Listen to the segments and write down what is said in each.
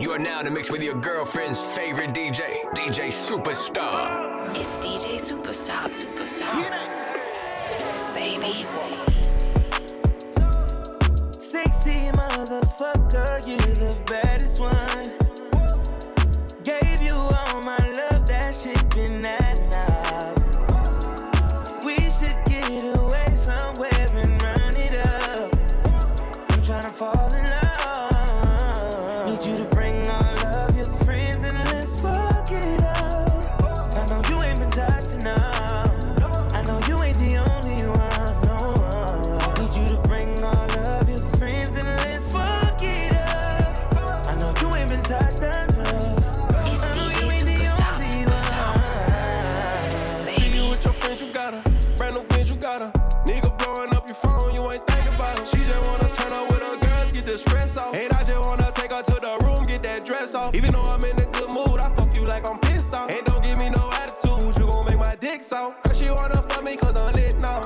You are now in the mix with your girlfriend's favorite DJ, DJ Superstar. It's DJ Superstar, baby. Sexy motherfucker, you the baddest one. Gave you all my love, that shit been that now. We should get away somewhere and run it up. I'm trying to fall in love. Even though I'm in a good mood, I fuck you like I'm pissed off. And don't give me no attitude, you gon' make my dick soft. Her she wanna fuck me cause I'm lit now.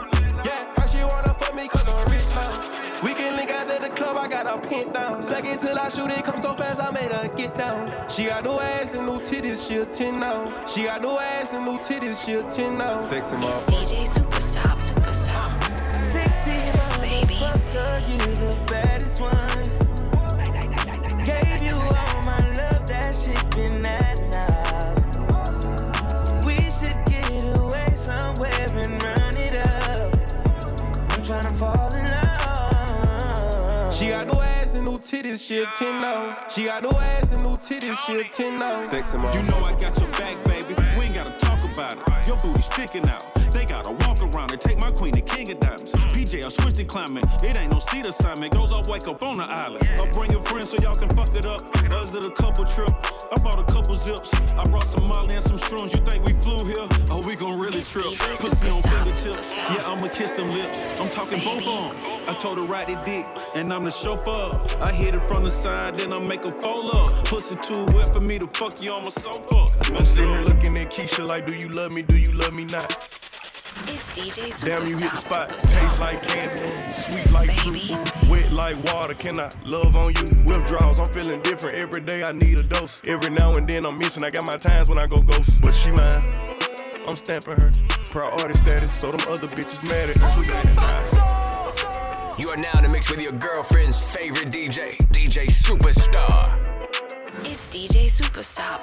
Yeah, her she wanna fuck me cause I'm rich now. We can link out at the club, I got her pinned down. Suck it till I shoot it, come so fast, I made her get down. She got no ass and no titties, she a 10 now. She got no ass and no titties, she a 10 now. Sexy mom. DJ Superstar, Sexy mom, baby. Fucker, you the baddest one. Titties, she a 10 now. She got no ass and no titties, she a 10 now. Sexy mom. You know I got your back, baby. We ain't gotta talk about it. Your booty sticking out. They gotta walk around and take my queen to King of Diamonds. PJ, I switched to climbing. It ain't no seat assignment. Goes all wake up on the island. I'll bring your friends so y'all can fuck it up. Us did a couple trip. I bought a couple zips. I brought some Molly and some shrooms. You think we flew here? Oh, we gon' really trip. Pussy on fingertips. Yeah, I'ma kiss them lips. I'm talking both on. I told her ride the dick. And I'm the chauffeur. I hit it from the side, then I make a fold up. Pussy too wet for me to fuck you on my sofa. I'm sitting there looking at Keisha like, do you love me? Do you love me not? It's DJ Superstar. Damn, you hit the spot. Taste like candy, sweet like fruit, wet like water. Can I love on you? Withdrawals, I'm feeling different. Every day I need a dose. Every now and then I'm missing. I got my times when I go ghost, but she mine. I'm stamping her. Priority status, so them other bitches mad at her. You are now in the mix with your girlfriend's favorite DJ, DJ Superstar. It's DJ Superstar,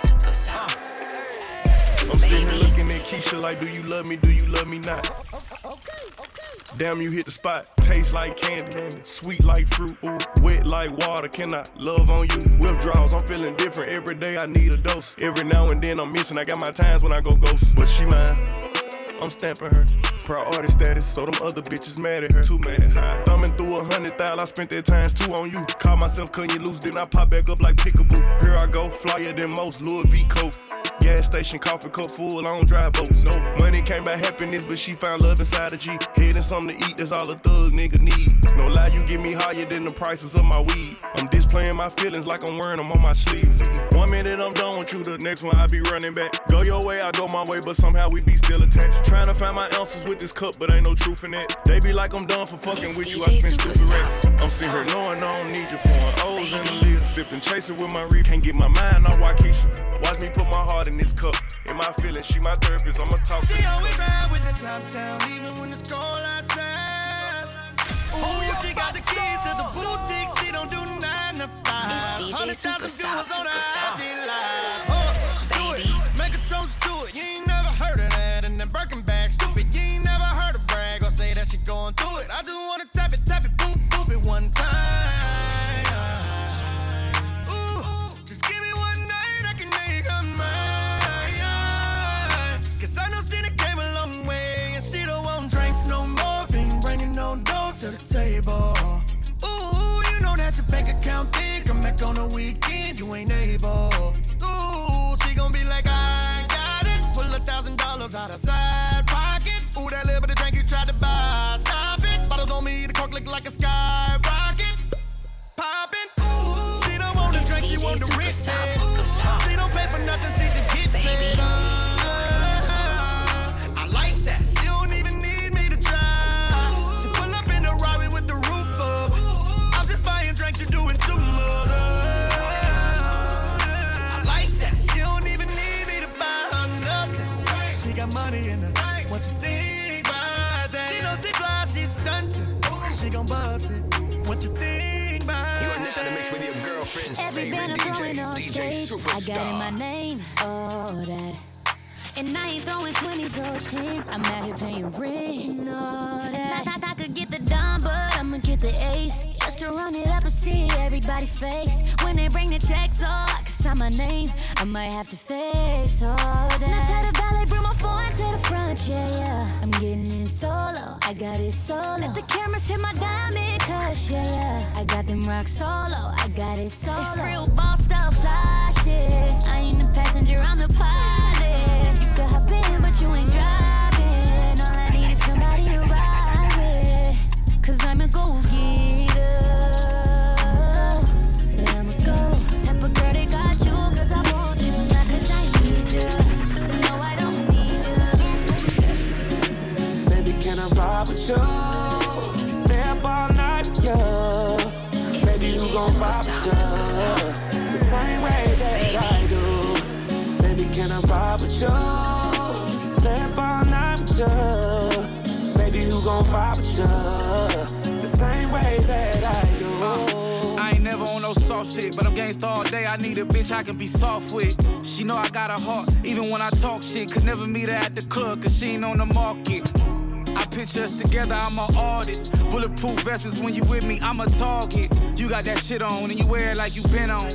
I'm sitting here looking at Keisha like, do you love me? Do you love me not? Okay. Damn, you hit the spot. Taste like candy, sweet like fruit, wet like water. Can I love on you? Withdrawals, I'm feeling different. Every day I need a dose. Every now and then I'm missing. I got my times when I go ghost, but she mine. I'm stamping her. Priority status, so them other bitches mad at her. Too mad, high. Thumbing through 100,000, I spent that times two on you. Caught myself cutting you loose, then I pop back up like Pickaboo. Here I go, flyer than most, Louis V. Coke. Gas station, coffee cup full, I don't drive boats. No money came by happiness, but she found love inside a G. Head and something to eat, that's all a thug nigga need. No lie, you get me higher than the prices of my weed. I'm displaying my feelings like I'm wearing them on my sleeves. 1 minute I'm done with you, the next one I be running back. Go your way, I go my way, but somehow we be still attached. Trying to find my answers with this cup, but ain't no truth in it. They be like I'm done for fucking with you, I spend stupid racks. I'm sitting here knowing I don't need you, pouring O's in the lid, sipping, chasing with my reef. Can't get my mind on Waukesha. Watch me put my heart in this cup. In my feelings, she my therapist, I'ma talk to this cup. She always ride with the top down, even when it's cold outside. Ooh, she got the keys to the boutique, she don't do 9 to 5. 100,000 viewers on her IG live. She do it, make a toast to it. You ain't never heard of that, and then Birkin bag, stupid. You ain't never heard of brag, or say that she going through it. I just wanna tap it, boop, boop it one time. To the table. Ooh, you know that your bank account big. Come back on the weekend, you ain't able. Ooh, she gon' be like, I got it. Pull $1,000 out of side pocket. Ooh, that little bit of drink you tried to buy, stop it. Bottles on me, the cork look like a skyrocket. Poppin', ooh, she don't want the drink, she want the rich. She don't pay for nothing, she just get paid. I like that, she don't even need me to try. Doing too much. girlfriend's every favorite band DJ, throwing on DJ stage, Superstar. I got in my name, all that. And I ain't throwing 20s or 10s. I'm out here paying rent, all that. I could get the dime, but I'ma get the ace. Just to run it up and see everybody face. When they bring the checks, oh, I can sign my name. I might have to face all that. Now tell the valet, bring my phone to the front, yeah, yeah. I'm getting in solo, I got it solo. Let the cameras hit my diamond cush, yeah, yeah. I got them rock solo, I got it solo. It's real ball style fly shit. I ain't the passenger, I'm the pilot. You could hop in, but you ain't driving. All I need is somebody to ride with. Cause I'm a go-getter. Say I'm a go. Type of girl that got you, cause I want you. Not cause I need you. No, I don't need you. Baby, can I ride with you? Vamp all night, yeah. Baby, you gon' vibe with you the same way that I do. Baby, can I vibe with you? Vamp all night with you. Baby, you gon' vibe with you the same way that I do. I ain't never on no soft shit, but I'm gangsta all day. I need a bitch I can be soft with. She know I got a heart, even when I talk shit. Could never meet her at the club, cause she ain't on the market. I picture us together, I'm an artist. Bulletproof vests when you with me, I'm a target. You got that shit on and you wear it like you been on.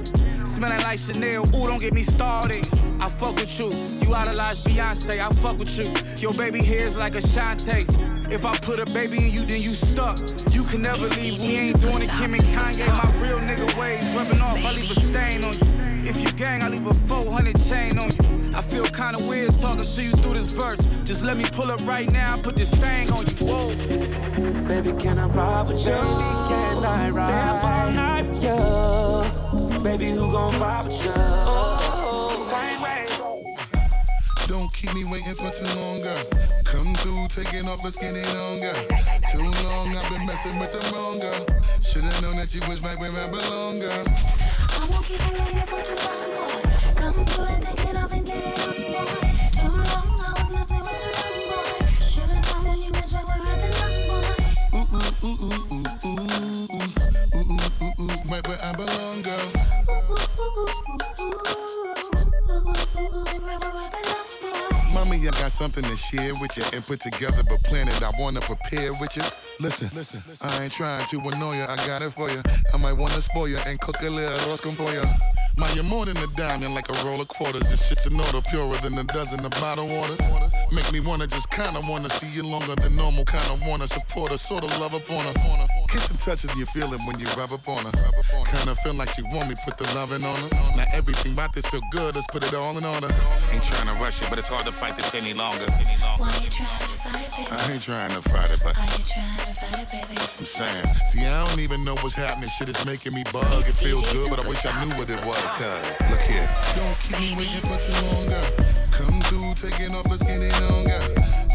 Smelling like Chanel, ooh, don't get me started. I fuck with you, you idolize Beyonce, I fuck with you. Your baby hair's like Ashanti. If I put a baby in you, then you stuck. You can never leave, we ain't doing it, Kim and Kanye. My real nigga ways, rubbing off, I leave a stain on you. If you gang, I leave a 400 chain on you. I feel kinda weird talking to you through this verse. Just let me pull up right now and put this thing on you, whoa. Baby, can I ride with you? Baby, can I ride with you? Baby, who gon' vibe with you? Oh. Don't keep me waiting for too long, girl. Come through, taking off, let's get it on, girl. Too long, I've been messing with the wrong girl. Should've known that you was right where I belong, girl. I won't keep you waiting for too long, girl. Come through and take it off and get it on, boy. Too long, I was messing with the wrong boy. Should've known that you was right where I belong, boy. Ooh, ooh, ooh, ooh, ooh, ooh, ooh, ooh, ooh, ooh, right where I belong, girl. Ooh, ooh, ooh, ooh, ooh, ooh, ooh, ooh, right where I belong. Mommy, I got something to share with you and put together, but plan it, I wanna prepare with you. Listen, I ain't trying to annoy you, I got it for you. I might wanna spoil you and cook a little arroz con pollo. Ma, you're more than a diamond, like a roll of quarters. This shit's an order, purer than a dozen of bottled waters. Make me wanna, just kinda wanna see you longer than normal. Kinda wanna support her, sorta love upon her. Kiss and touches, you feel it when you rub upon her. Kinda feel like you want me, put the loving on her. Now everything about this feel good, let's put it all in order. Ain't tryna rush it, but it's hard to fight this any longer. Why you trying to fight it, baby? I ain't trying to fight it, but are you trying to fight it, baby? I'm saying, see, I don't even know what's happening. Shit is making me bug. It feels good, but I wish I knew what it was. Cause look here, don't keep me waiting for too long, girl. Come through, taking off, let's get it on, girl.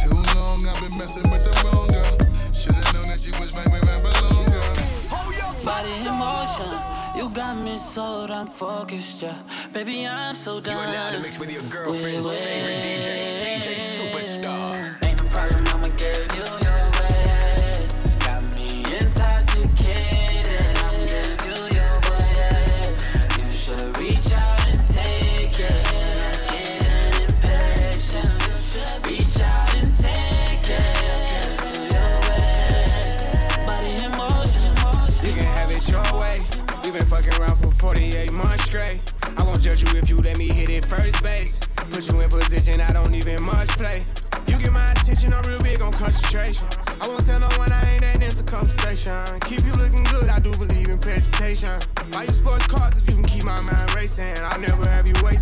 Too long, I've been messing with the wrong girl. Should've known that you was right where I belong, girl. Body in motion, you got me sold, I'm focused, yeah. Baby, I'm so done. You are now to mix with your girlfriend's favorite DJ, DJ Superstar. Ain't no problem, I'ma give you your way. Got me intoxicated. Been fucking around for 48 months straight. I won't judge you if you let me hit it first base. Put you in position, I don't even much play. You get my attention, I'm real big on concentration. I won't tell no one I ain't that into conversation. Keep you looking good, I do believe in presentation. Buy you sports cars if you can keep my mind racing. I'll never have you waiting.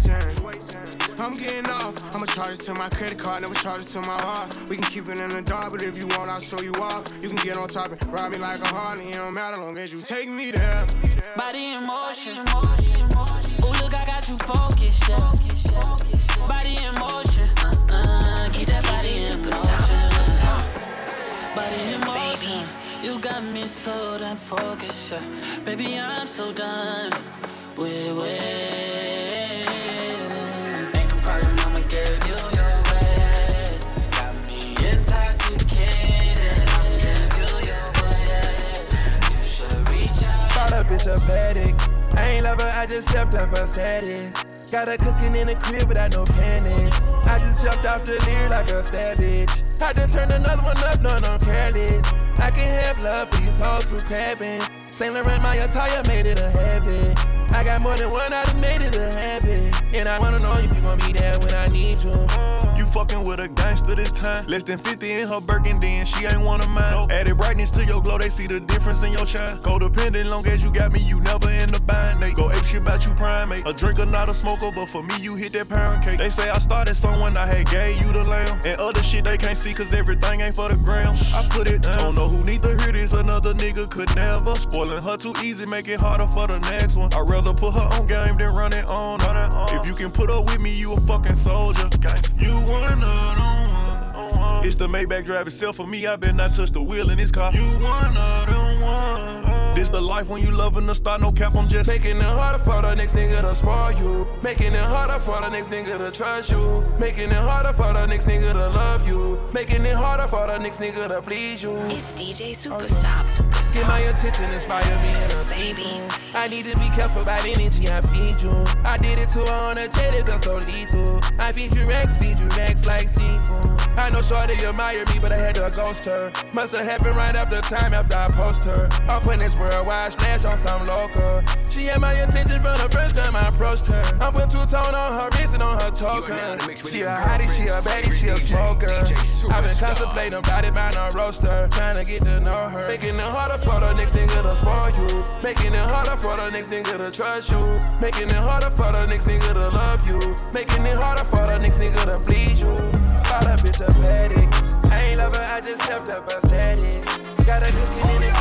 I'm getting off, I'ma charge it to my credit card, never charge it to my heart. We can keep it in the dark, but if you want, I'll show you off. You can get on top and ride me like a Harley, it don't matter long as you take me there. Body in motion, ooh, look, I got you focused, yeah. Body in motion, keep that body in motion. Body in motion, you got me so damn focused, yeah. Baby, I'm so done with waiting. Give you your way, got me intoxicated. I'll give you your way. You should reach out. Thought a bitch a bad egg. I ain't love I just stepped up my status. Got her cooking in the crib without no panties. I just jumped off the leer like a savage. I just turned another one up, no, no careless. I can't have love for these hoes who crabbing. Saint Laurent, my attire made it a habit. I got more than one, I done made it a habit. And I wanna know if you gon' be there when I need you. You fucking with a gangster this time. Less than 50 in her Burgundy and she ain't one of mine. Added brightness to your glow, they see the difference in your shine. Codependent, long as you got me, you never in the bind. They go ape shit about you primate. A drinker, not a smoker, but for me, you hit that pound cake. They say I started someone, I had gave you the lamb. And other shit they can't see, cause everything ain't for the gram. I put it down. Don't know who need to hear this, another nigga could never. Spoiling her too easy, make it harder for the next one. I'd rather put her on game than run it on her. If you can put her with me, you a fucking soldier. You one. It's the Maybach drive itself for me. I better not touch the wheel in this car. You one. This the life when you loving the star, no cap. I'm just making it harder for the next nigga to spoil you. Making it harder for the next nigga to trust you. Making it harder for the next nigga to love you. Making it harder for the next nigga to please you. It's DJ Superstar. Get my attention, inspire me and I'm baby. I need to be careful about energy I feed you. I did it to her on a jet, it felt so lethal. I feed you racks like seafood. I know shorty admire me, but I had to ghost her. Must have happened right after time after I post her. I'm putting this worldwide splash on some local. She had my attention from the first time I approached her. I put two-tone on her wrist and on her token. She a hottie, she a baddie, she a smoker. I've been contemplating about it by no roaster. Trying to get to know her. Making it harder for the next nigga to spoil you. Making it harder for the next nigga to trust you. Making it harder for the next nigga to love you. Making it harder for the next nigga to please you. Call that bitch a paddock. I ain't love her, I just stepped up her status. Got a cookie in it.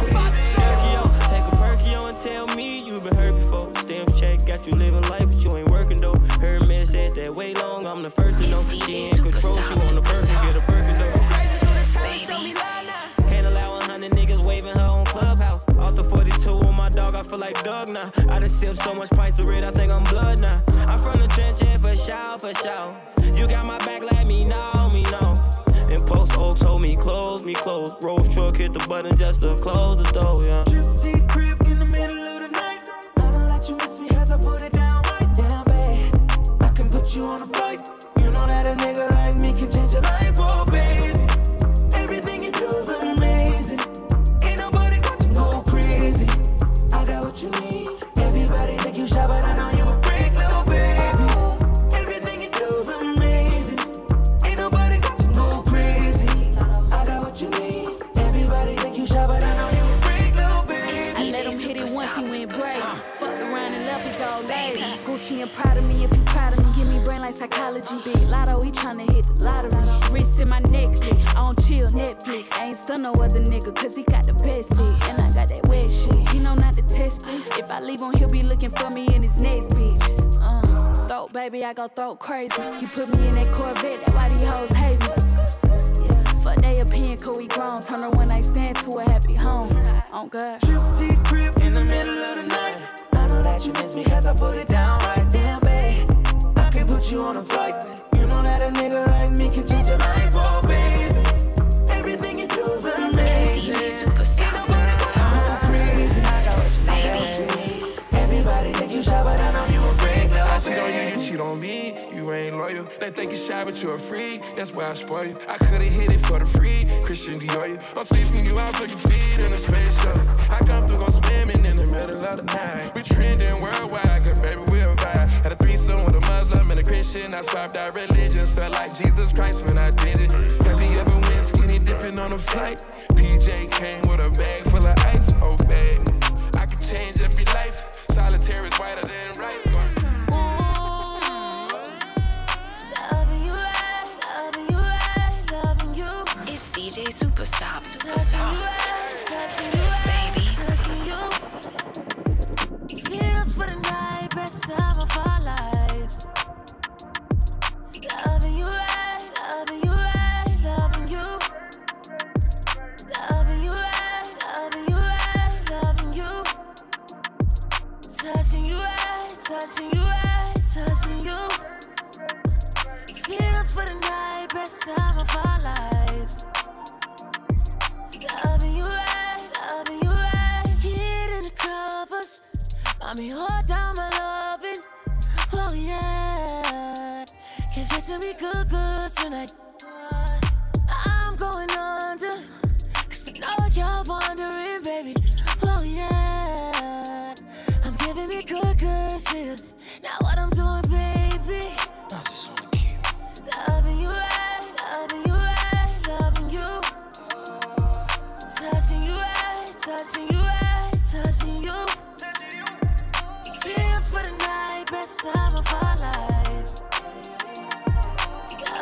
Take a Perkyo and tell me you been hurt before. Stamp check, got you living life, but you ain't working though. Her man said that way long, I'm the first to know. She ain't control, she on the person, get a Perkyo though. Crazy through the time, show me love now. Can't allow 100 niggas waving her on Clubhouse. Off the 42 on my dog, I feel like Doug now. I done sipped so much pints of red, I think I'm blood now. I'm from the trenches, for shout, for shout. You got my back, let me know, me know. And Post Oaks told me close Rose truck hit the button just to close the door, yeah. Trip crib in the middle of the night. I don't let you miss me cause I put it down right down, babe. I can put you on a flight. You know that a nigga like me can change your life, oh baby. Everything you do is amazing. Ain't nobody got to go crazy. I got what you need. Everybody think you shy, but I know you a freak, little baby. Gucci and proud of me, if you proud of me, give me brain like psychology. Big lotto, he tryna hit the lottery. Wrist in my necklace, on chill Netflix. I ain't stun no other nigga, cause he got the best dick. And I got that wet shit, he know not to test this. If I leave him, he'll be looking for me in his next bitch. Throat, baby, I go throat crazy. You put me in that Corvette, that's why these hoes hate me. Yeah. Fuck they opinion, cause we grown. Turn a one night stand to a happy home. On God. Trip to crib in the middle of the night. That you miss me cause I put it down right down, babe. I can put you on a flight. You know that a nigga like me can change your life, oh baby. Everything you do is amazing. DJ Superstar, I'm crazy. I got what you need. Everybody think you shy, but I know you a freak. I cheat on you, you cheat on me. You ain't loyal. They think you shy, but you're a freak. That's why I spoil you. I could've hit it for the free. Christian Dior. I'm sleeping you out for your feet in a space shuttle. I come through, go swimming in the middle of the night. We trending worldwide, cause baby we'll vibe. Had a threesome with a Muslim and a Christian. I swapped out religions, felt like Jesus Christ when I did it. Have you ever went skinny dipping on a flight? PJ came with a bag full of ice. Oh babe, I could change every life. Solitaire is whiter than rice. DJ Superstar, Superstar, baby. Feels for the night, best time of our lives. Loving you right, loving you right, loving you. Loving you right, loving you right, loving you. Touching you right, touching you right, touching you. Feels for the night, best time of our lives. Loving you right, hid in the covers. Mommy, hold down my love. yeah. Give it to me good, good tonight. I'm going under, cause I know you're wondering, baby. Oh yeah, I'm giving it good, good to you. Now what I'm doing, baby, I just wanna keep loving you right, loving you right, loving you. Touching you right, touching you right, touching you. Feels for the night, best time of our lives.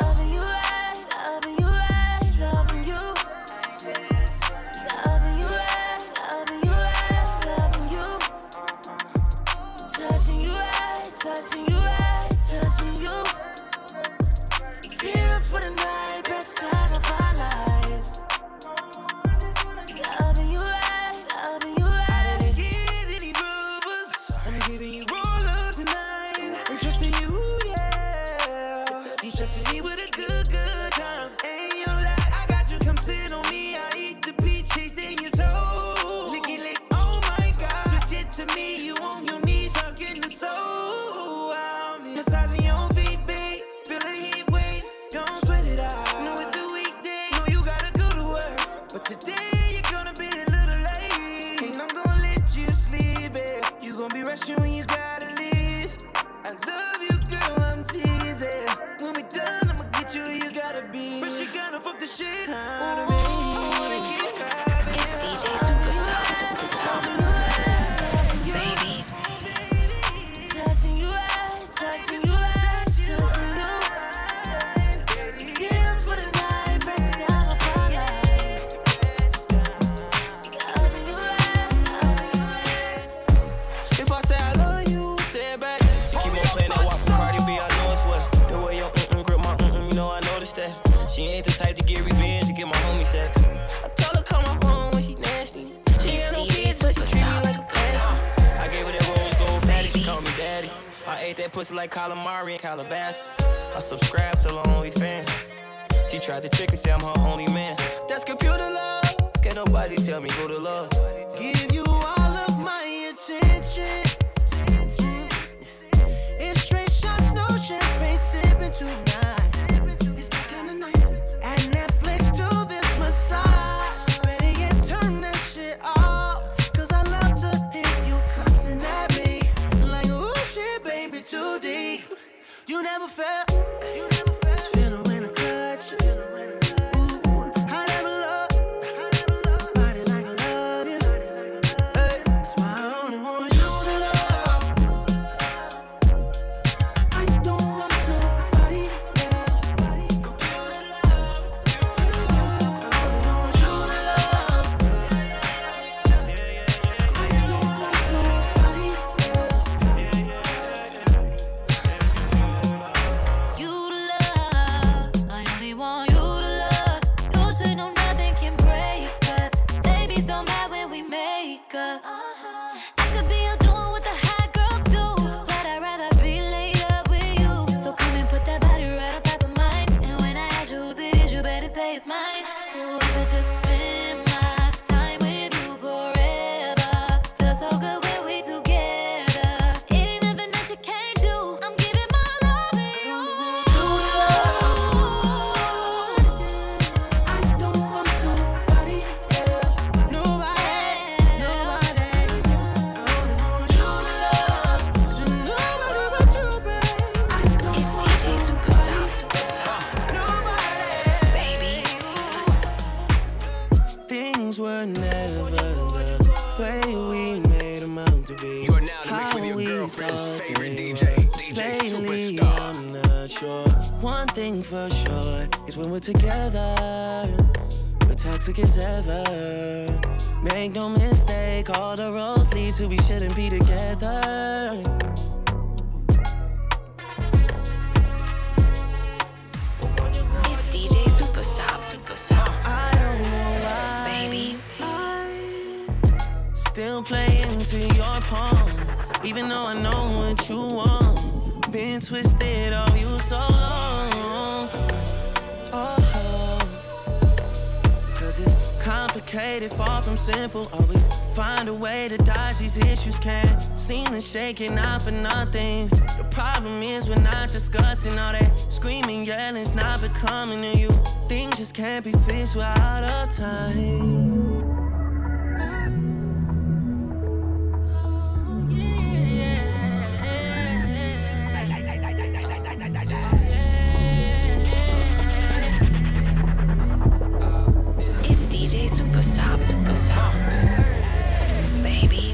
Loving you right, loving you right, loving you. Loving you right, loving you right, loving you. Touching you right, touching you right, touching you. Feels for the night, best time of our lives. Pussy like calamari and Calabasas. I subscribe to her OnlyFans. She tried to trick me, say I'm her only man. That's computer love. Can't nobody tell me who to love. Give you all of my attention. It's straight shots, no champagne, sipping tonight. It's that kind of night. At Netflix, do this massage. Better yet, turn that shit off. Cause I love to hear you cussing at me. Too deep, you never felt. It's feeling when I touch you. Ooh, I never loved. Body like I love you. Hey, it's my only one you to love. I don't want nobody else. Computer love, computer love. I only want you to love. I don't want nobody else. For sure, it's when we're together, we're toxic as ever. Make no mistake, all the roads lead to we shouldn't be together. It's DJ Superstar, Superstar. I don't know why, baby, I still play into your palm, even though I know what you want. Been twisted of you so long. Complicated, far from simple, always Find a way to dodge these issues, can't seem to shake it, not for nothing. The problem is we're not discussing all that screaming, yelling's not becoming to you. Things just can't be fixed without our time. DJ Superstar, Superstar, baby.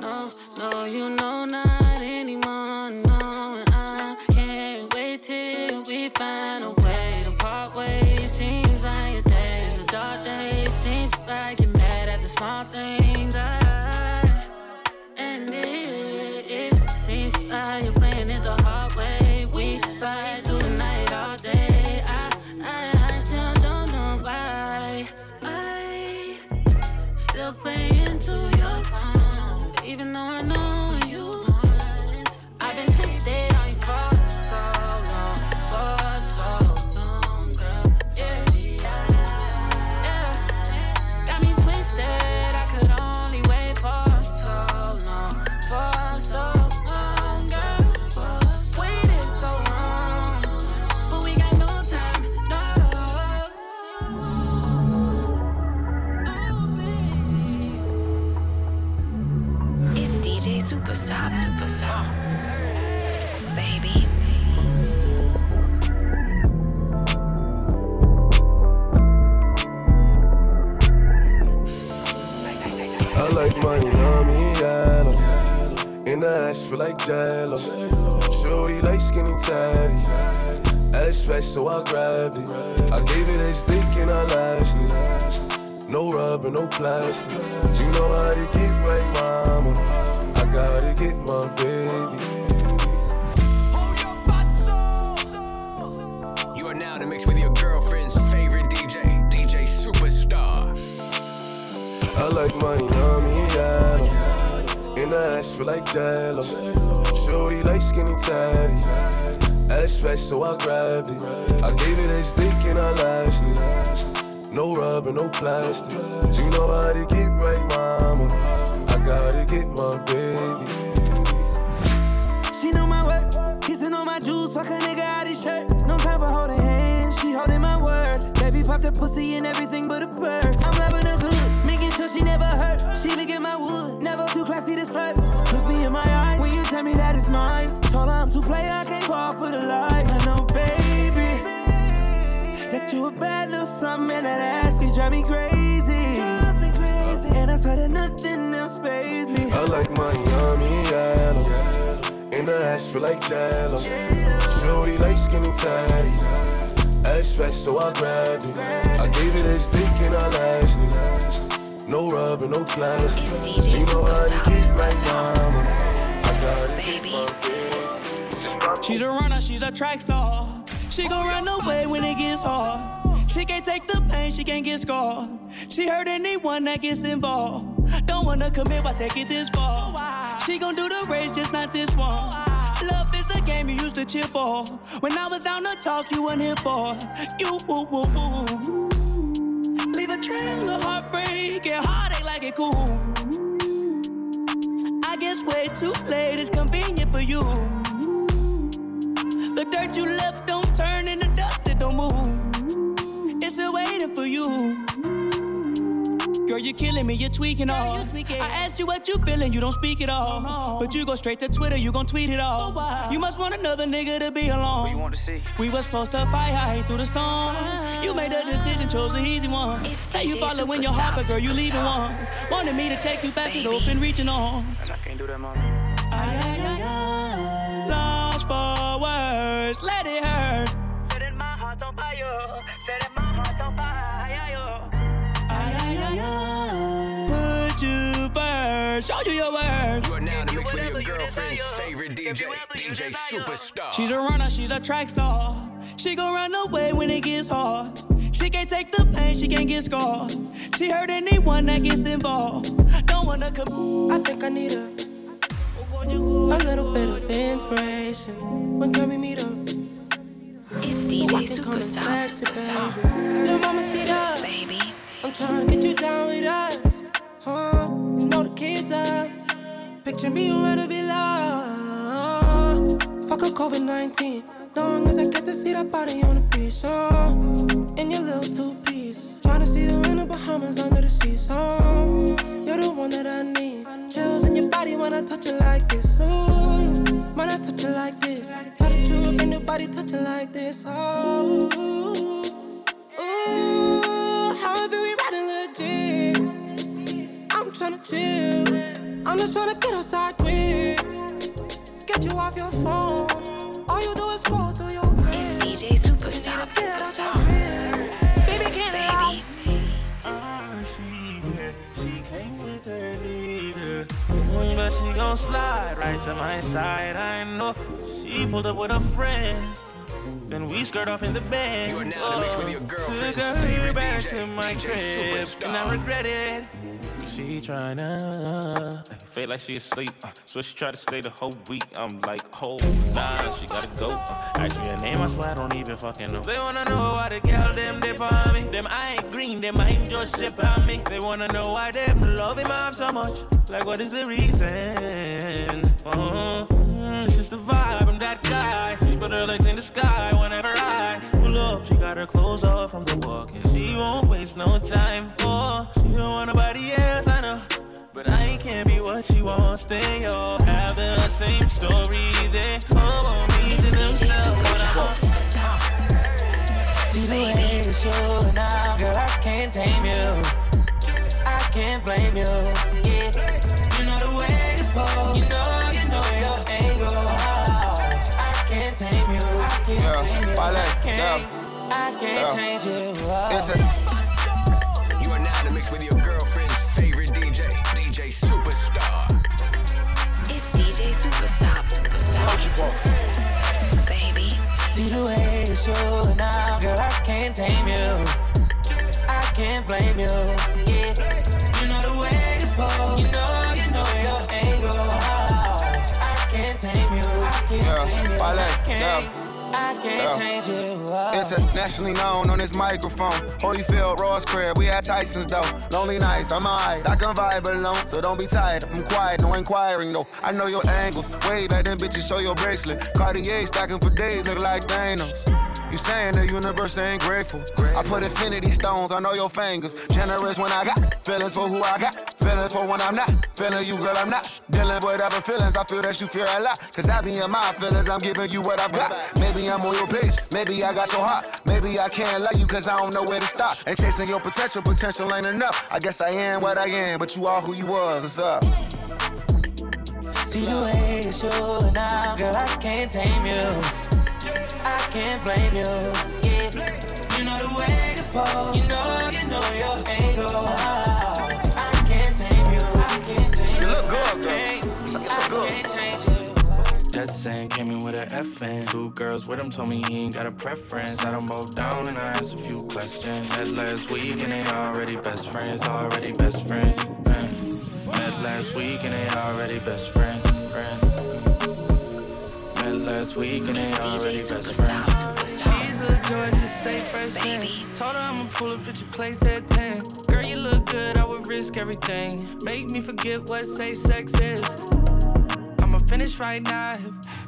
No, no, you know not anymore. No, and I can't wait till we find a way to part ways. Seems like your days are dark days. Seems like you're mad at the small things. Feel like jello, shorty like skinny tatty. Ass fresh, so I grabbed it. I gave it a stick and I lashed it. No rubber, no plastic. You know how to get right, mama. I gotta get my baby. You are now to mix with your girlfriend's favorite DJ, DJ Superstar. I like my yummy yellow. And her ass feel like jello. Shorty like skinny tatty. Ass fresh, so I grabbed it. I gave it a stick and I lashed it. No rubber, no plastic. You know how to get right, mama. I gotta get my baby. She know my work, kissing on my jewels, fuck a nigga out his shirt. No time for holding hands, she holding my word. Baby popped a pussy and everything but a bird. I'm loving her good, making sure she never hurt. She lick at my wood, never too classy to slurp. Look me in my eyes when you tell me that it's mine. Told her I'm too play, I can't fall for the lies. I know, baby, that you a bad little something, and that ass, you drive me crazy. And I swear that nothing else fazes me. I like my yummy yellow, and her ass feel like jello. Shorty like skinny tatty. Ass fresh, so I grabbed it. I gave it a stick and I lashed it. No rubber, no plastic. You know how to get right, mama. I gotta get my baby. She's a runner, she's a track star. She gon' run away when it gets hard. She can't take the pain, she can't get scarred. She hurt anyone that gets involved. Don't wanna commit, but take it this far. She gon' do the race, just not this one. Love is a game you used to cheer for. When I was down to talk, you weren't here for. You, woo, woo, woo. Leave a trail of heartbreak and heartache like it cool. I guess way too late is convenient for you. The dirt you left don't turn into dust, it don't move. It's still waiting for you. Girl, you're killing me, you're tweaking all. I asked you what you feeling, you don't speak at all. But you go straight to Twitter, you gon' tweet it all. You must want another nigga to be alone. What you want to see? We was supposed to fight, I hate through the storm. You made a decision, chose the easy one. Say you following your heart, but girl, you leaving one. Wanted me to take you back to the open, reaching on. I can't do that, mom. Lost for words, let it hurt. Set in my heart on fire, set in my heart on fire. Put you first, show you your worth. You are now to mix with your girlfriend's favorite DJ, DJ Superstar. She's a runner, she's a track star. She gon' run away when it gets hard. She can't take the pain, she can't get scarred. She hurt anyone that gets involved. Don't wanna come. I think I need a little bit of inspiration. When can we meet up? It's DJ Superstar. Little mama, see us, baby. I'm trying to get you down with us, huh? You know the kids are. Picture me around a villa. Fuck a COVID-19. Long as I get to see that body on the beach, oh. In your little two-piece. Trying to see you in the Bahamas under the seas, oh. You're the one that I need. Chills in your body when I touch you like this, oh. When I touch you like this, tell the truth, ain't nobody touch you like this, oh. Ooh, however we riding legit. I'm tryna chill, I'm just tryna get outside quick. Get you off your phone, all you do is scroll through your crib. It's DJ Superstar, Superstar. Baby, get out. She came with her leader, but she gon' slide right to my side. I know she pulled up with her friends, then we skirt off in the band. You are now in the mix with your girlfriend's favorite back DJ, to my DJ crib, Superstar. And I regret it, cause she tryna feel like she asleep, so she tried to stay the whole week. I'm like, oh, nah, she gotta go. Ask me her name, I swear I don't even fucking know. They wanna know why the girl them dip on me. Them I ain't green, them I ain't just ship on me. They wanna know why them love him up so much. Like, what is the reason? Oh, it's just the vibe, I'm that guy. She put her legs in the sky whenever I pull up. She got her clothes off from the walk, and she won't waste no time. Oh, she don't want nobody else, I know, but I can't be what she wants. They all have the same story. They all want me to themselves, but I won't. See the way you're showing up, girl, I can't tame you, I can't blame you, yeah. You know the way to pose, you know your angle. I can't tame you, I can't tame you, I can't change you. You are now in the mix with your girlfriend's favorite DJ, DJ Superstar. It's DJ Superstar, Superstar. Baby, see the way you're showing up, girl, I can't tame you, I can't blame you, yeah. You know the way to pose, you know your angle. I can't tame you, I can't tame you, I can't change you. Oh. Internationally known on this microphone, Holyfield, Ross Crib, we had Tyson's though. Lonely nights, I'm alright, I can vibe alone, so don't be tired. I'm quiet, no inquiring though. I know your angles, way back then bitches show your bracelet. Cartier stacking for days, look like Thanos. You saying the universe ain't grateful. I put infinity stones on all your fingers. Generous when I got feelings for who I got. Feelings for when I'm not feeling you, girl, I'm not dealing with other feelings. I feel that you fear a lot, cause I be in my feelings, I'm giving you what I've got. Maybe I'm on your page, maybe I got your heart. Maybe I can't love you cause I don't know where to stop. Ain't chasing your potential, potential ain't enough. I guess I am what I am, but you are who you was, what's up? See the way you're showing up, girl, I can't tame you, I can't blame you, yeah. You know the way to pose, you know your angle. I can't tame you, I can't tame you. You look good, girl. So you look good. I can't change you. That Sam came in with an F in. Two girls with him told me he ain't got a preference. Got them both down and I asked a few questions. Met last week and they already best friends, man. Met last week and they already best friends, last week and they already best friends. She's a joy, just stay fresh, baby. Told her I'ma pull up at your place at 10. Girl, you look good, I would risk everything. Make me forget what safe sex is. I'ma finish right now if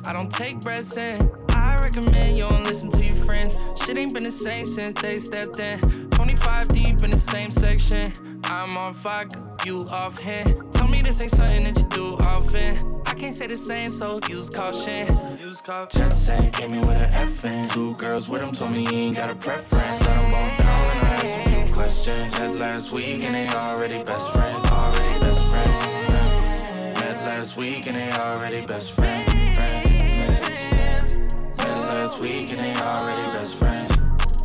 I don't take breaths in. I recommend you don't listen to your friends. Shit ain't been the same since they stepped in. 25 deep in the same section. I'm on vodka, you off hand. Tell me this ain't something that you do often. I can't say the same, so use caution. Just say, came in with an F in. Two girls with him told me he ain't got a preference. Set them both down and I asked a few questions. Met last week and they already best friends. Already best friends. Met last week and they already best friends. Met last week and they already best friends.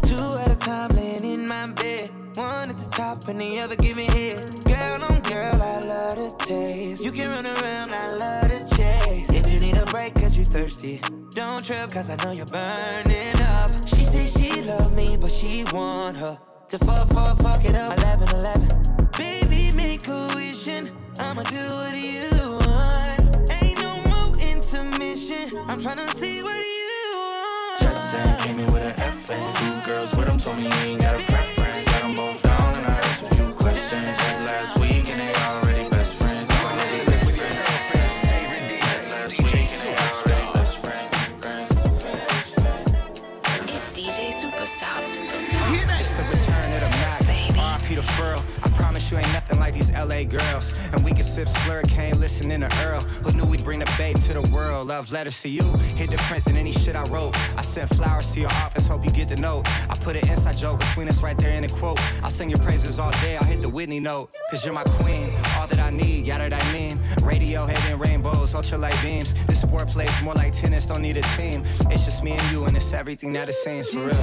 Two at a time laying in my bed. One at the top and the other giving head. Girl on girl, I love the taste. You can run around, I love the chase. If you need a break cause you thirsty, don't trip cause I know you're burning up. She say she love me but she want her to fuck it up. 11-11 baby, make a wishing, I'ma do what you want. Ain't no more intermission, I'm tryna see what you want. Just accent. Came in with an FN. Two girls with them told me you ain't got a preference. Got them both down and I asked a few questions. Met last week and they already best friends. Already best friends. Met last week and they already best friends. It's DJ Superstar. Yeah, it's the return of the Mac. R.I.P. the Furl. I promise you ain't nothing like these L.A. girls. And we can sip Slurricane, listening to Earl. Who knew we'd bring the babe to the world? Love letters to you, hit different than any shit I wrote. I sent flowers to your office, hope you get the note. I put an inside joke between us right there in a quote. I'll sing your praises all day, I'll hit the Whitney note. Cause you're my queen, all that I need, yada that I mean. Radio heading rainbows, ultra light beams. This warplay's more like tennis, don't need a team. It's just me and you and it's everything that it seems, for real.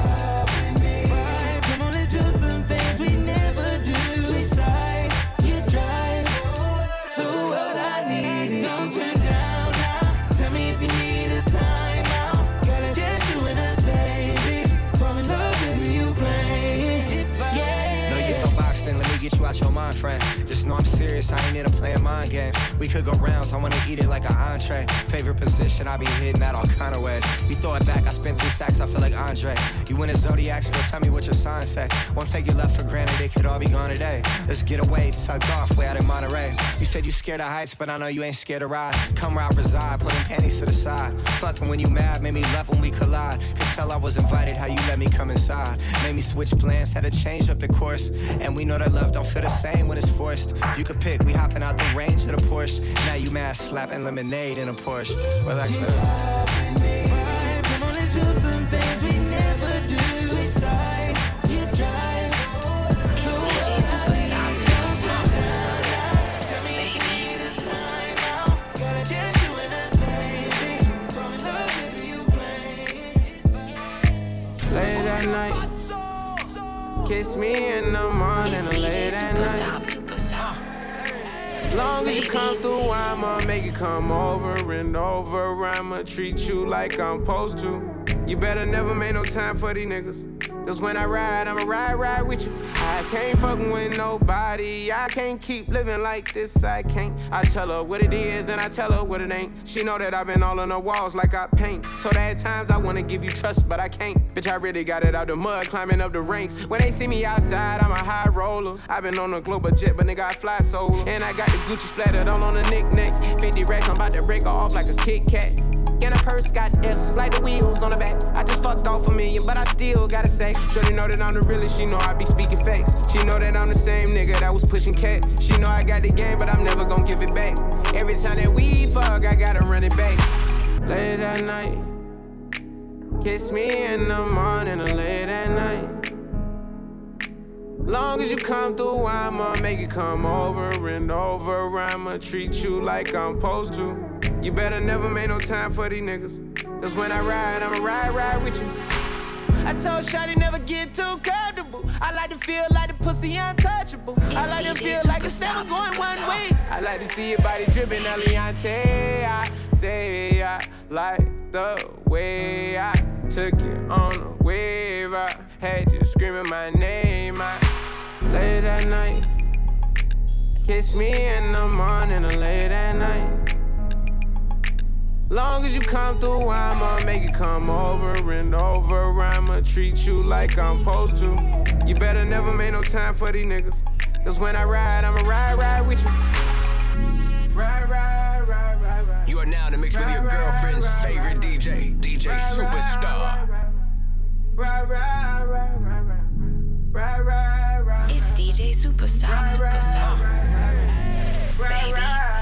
Get you out your mind, friend. Just know I'm serious, I ain't into playing mind games. We could go rounds, I wanna eat it like an entree. Favorite position, I be hitting that all kind of ways. You throw it back, I spend 3 stacks, I feel like Andre. You in a Zodiac, girl, tell me what your sign say. Won't take your love for granted, it could all be gone today. Let's get away, tucked off, way out in Monterey. You said you scared of heights, but I know you ain't scared to ride. Come ride, reside, putting panties to the side. Fucking when you mad, made me love when we collide. Could tell I was invited, how you let me come inside. Made me switch plans, had to change up the course. And we know that love don't feel the same when it's forced. You could pick, we hopping out the range of the Porsche. Now you mad, slapping lemonade in a Porsche. Well, like come on, let's do some things we never do. Sweet sights, you drive. So DJ Superstar, tell me if you need a time out. Gotta just you and us, baby. Fall in love if you play. Late at night. Kiss me in the morning and late at night. Long as you come through, I'ma make you come over and over. I'ma treat you like I'm supposed to. You better never make no time for these niggas. Cause when I ride, I'ma ride with you. I can't fuckin' with nobody. I can't keep living like this, I can't. I tell her what it is and I tell her what it ain't. She know that I've been all on her walls like I paint. Told her at times I wanna give you trust, but I can't. Bitch, I really got it out the mud, climbing up the ranks. When they see me outside, I'm a high roller. I've been on a global jet, but nigga, I fly solo. And I got the Gucci splattered all on the knickknacks. 50 racks, I'm about to break her off like a Kit Kat. And a purse got F's, like the wheels on the back. I just fucked off $1 million, but I still gotta say. Shorty know that I'm the realest, she know I be speaking facts. She know that I'm the same nigga that was pushing cat. She know I got the game, but I'm never gonna give it back. Every time that we fuck, I gotta run it back. Late at night, kiss me in the morning or late at night. Long as you come through, I'ma make you come over and over. I'ma treat you like I'm supposed to. You better never make no time for these niggas. Cause when I ride, I'ma ride with you. I told Shawty never get too comfortable. I like to feel like the pussy untouchable. I like to feel like the step going one way. I like to see your body dripping, Eliante. I say I like the way I took you on a wave. I had you screaming my name. I late at night. Kiss me in the morning or late at night. Long as you come through, I'ma make you come over and over. I'ma treat you like I'm supposed to. You better never make no time for these niggas. Cause when I ride, I'ma ride with you. Ride. You are now the mix with your girlfriend's favorite DJ, DJ Superstar. It's DJ Superstar. Baby.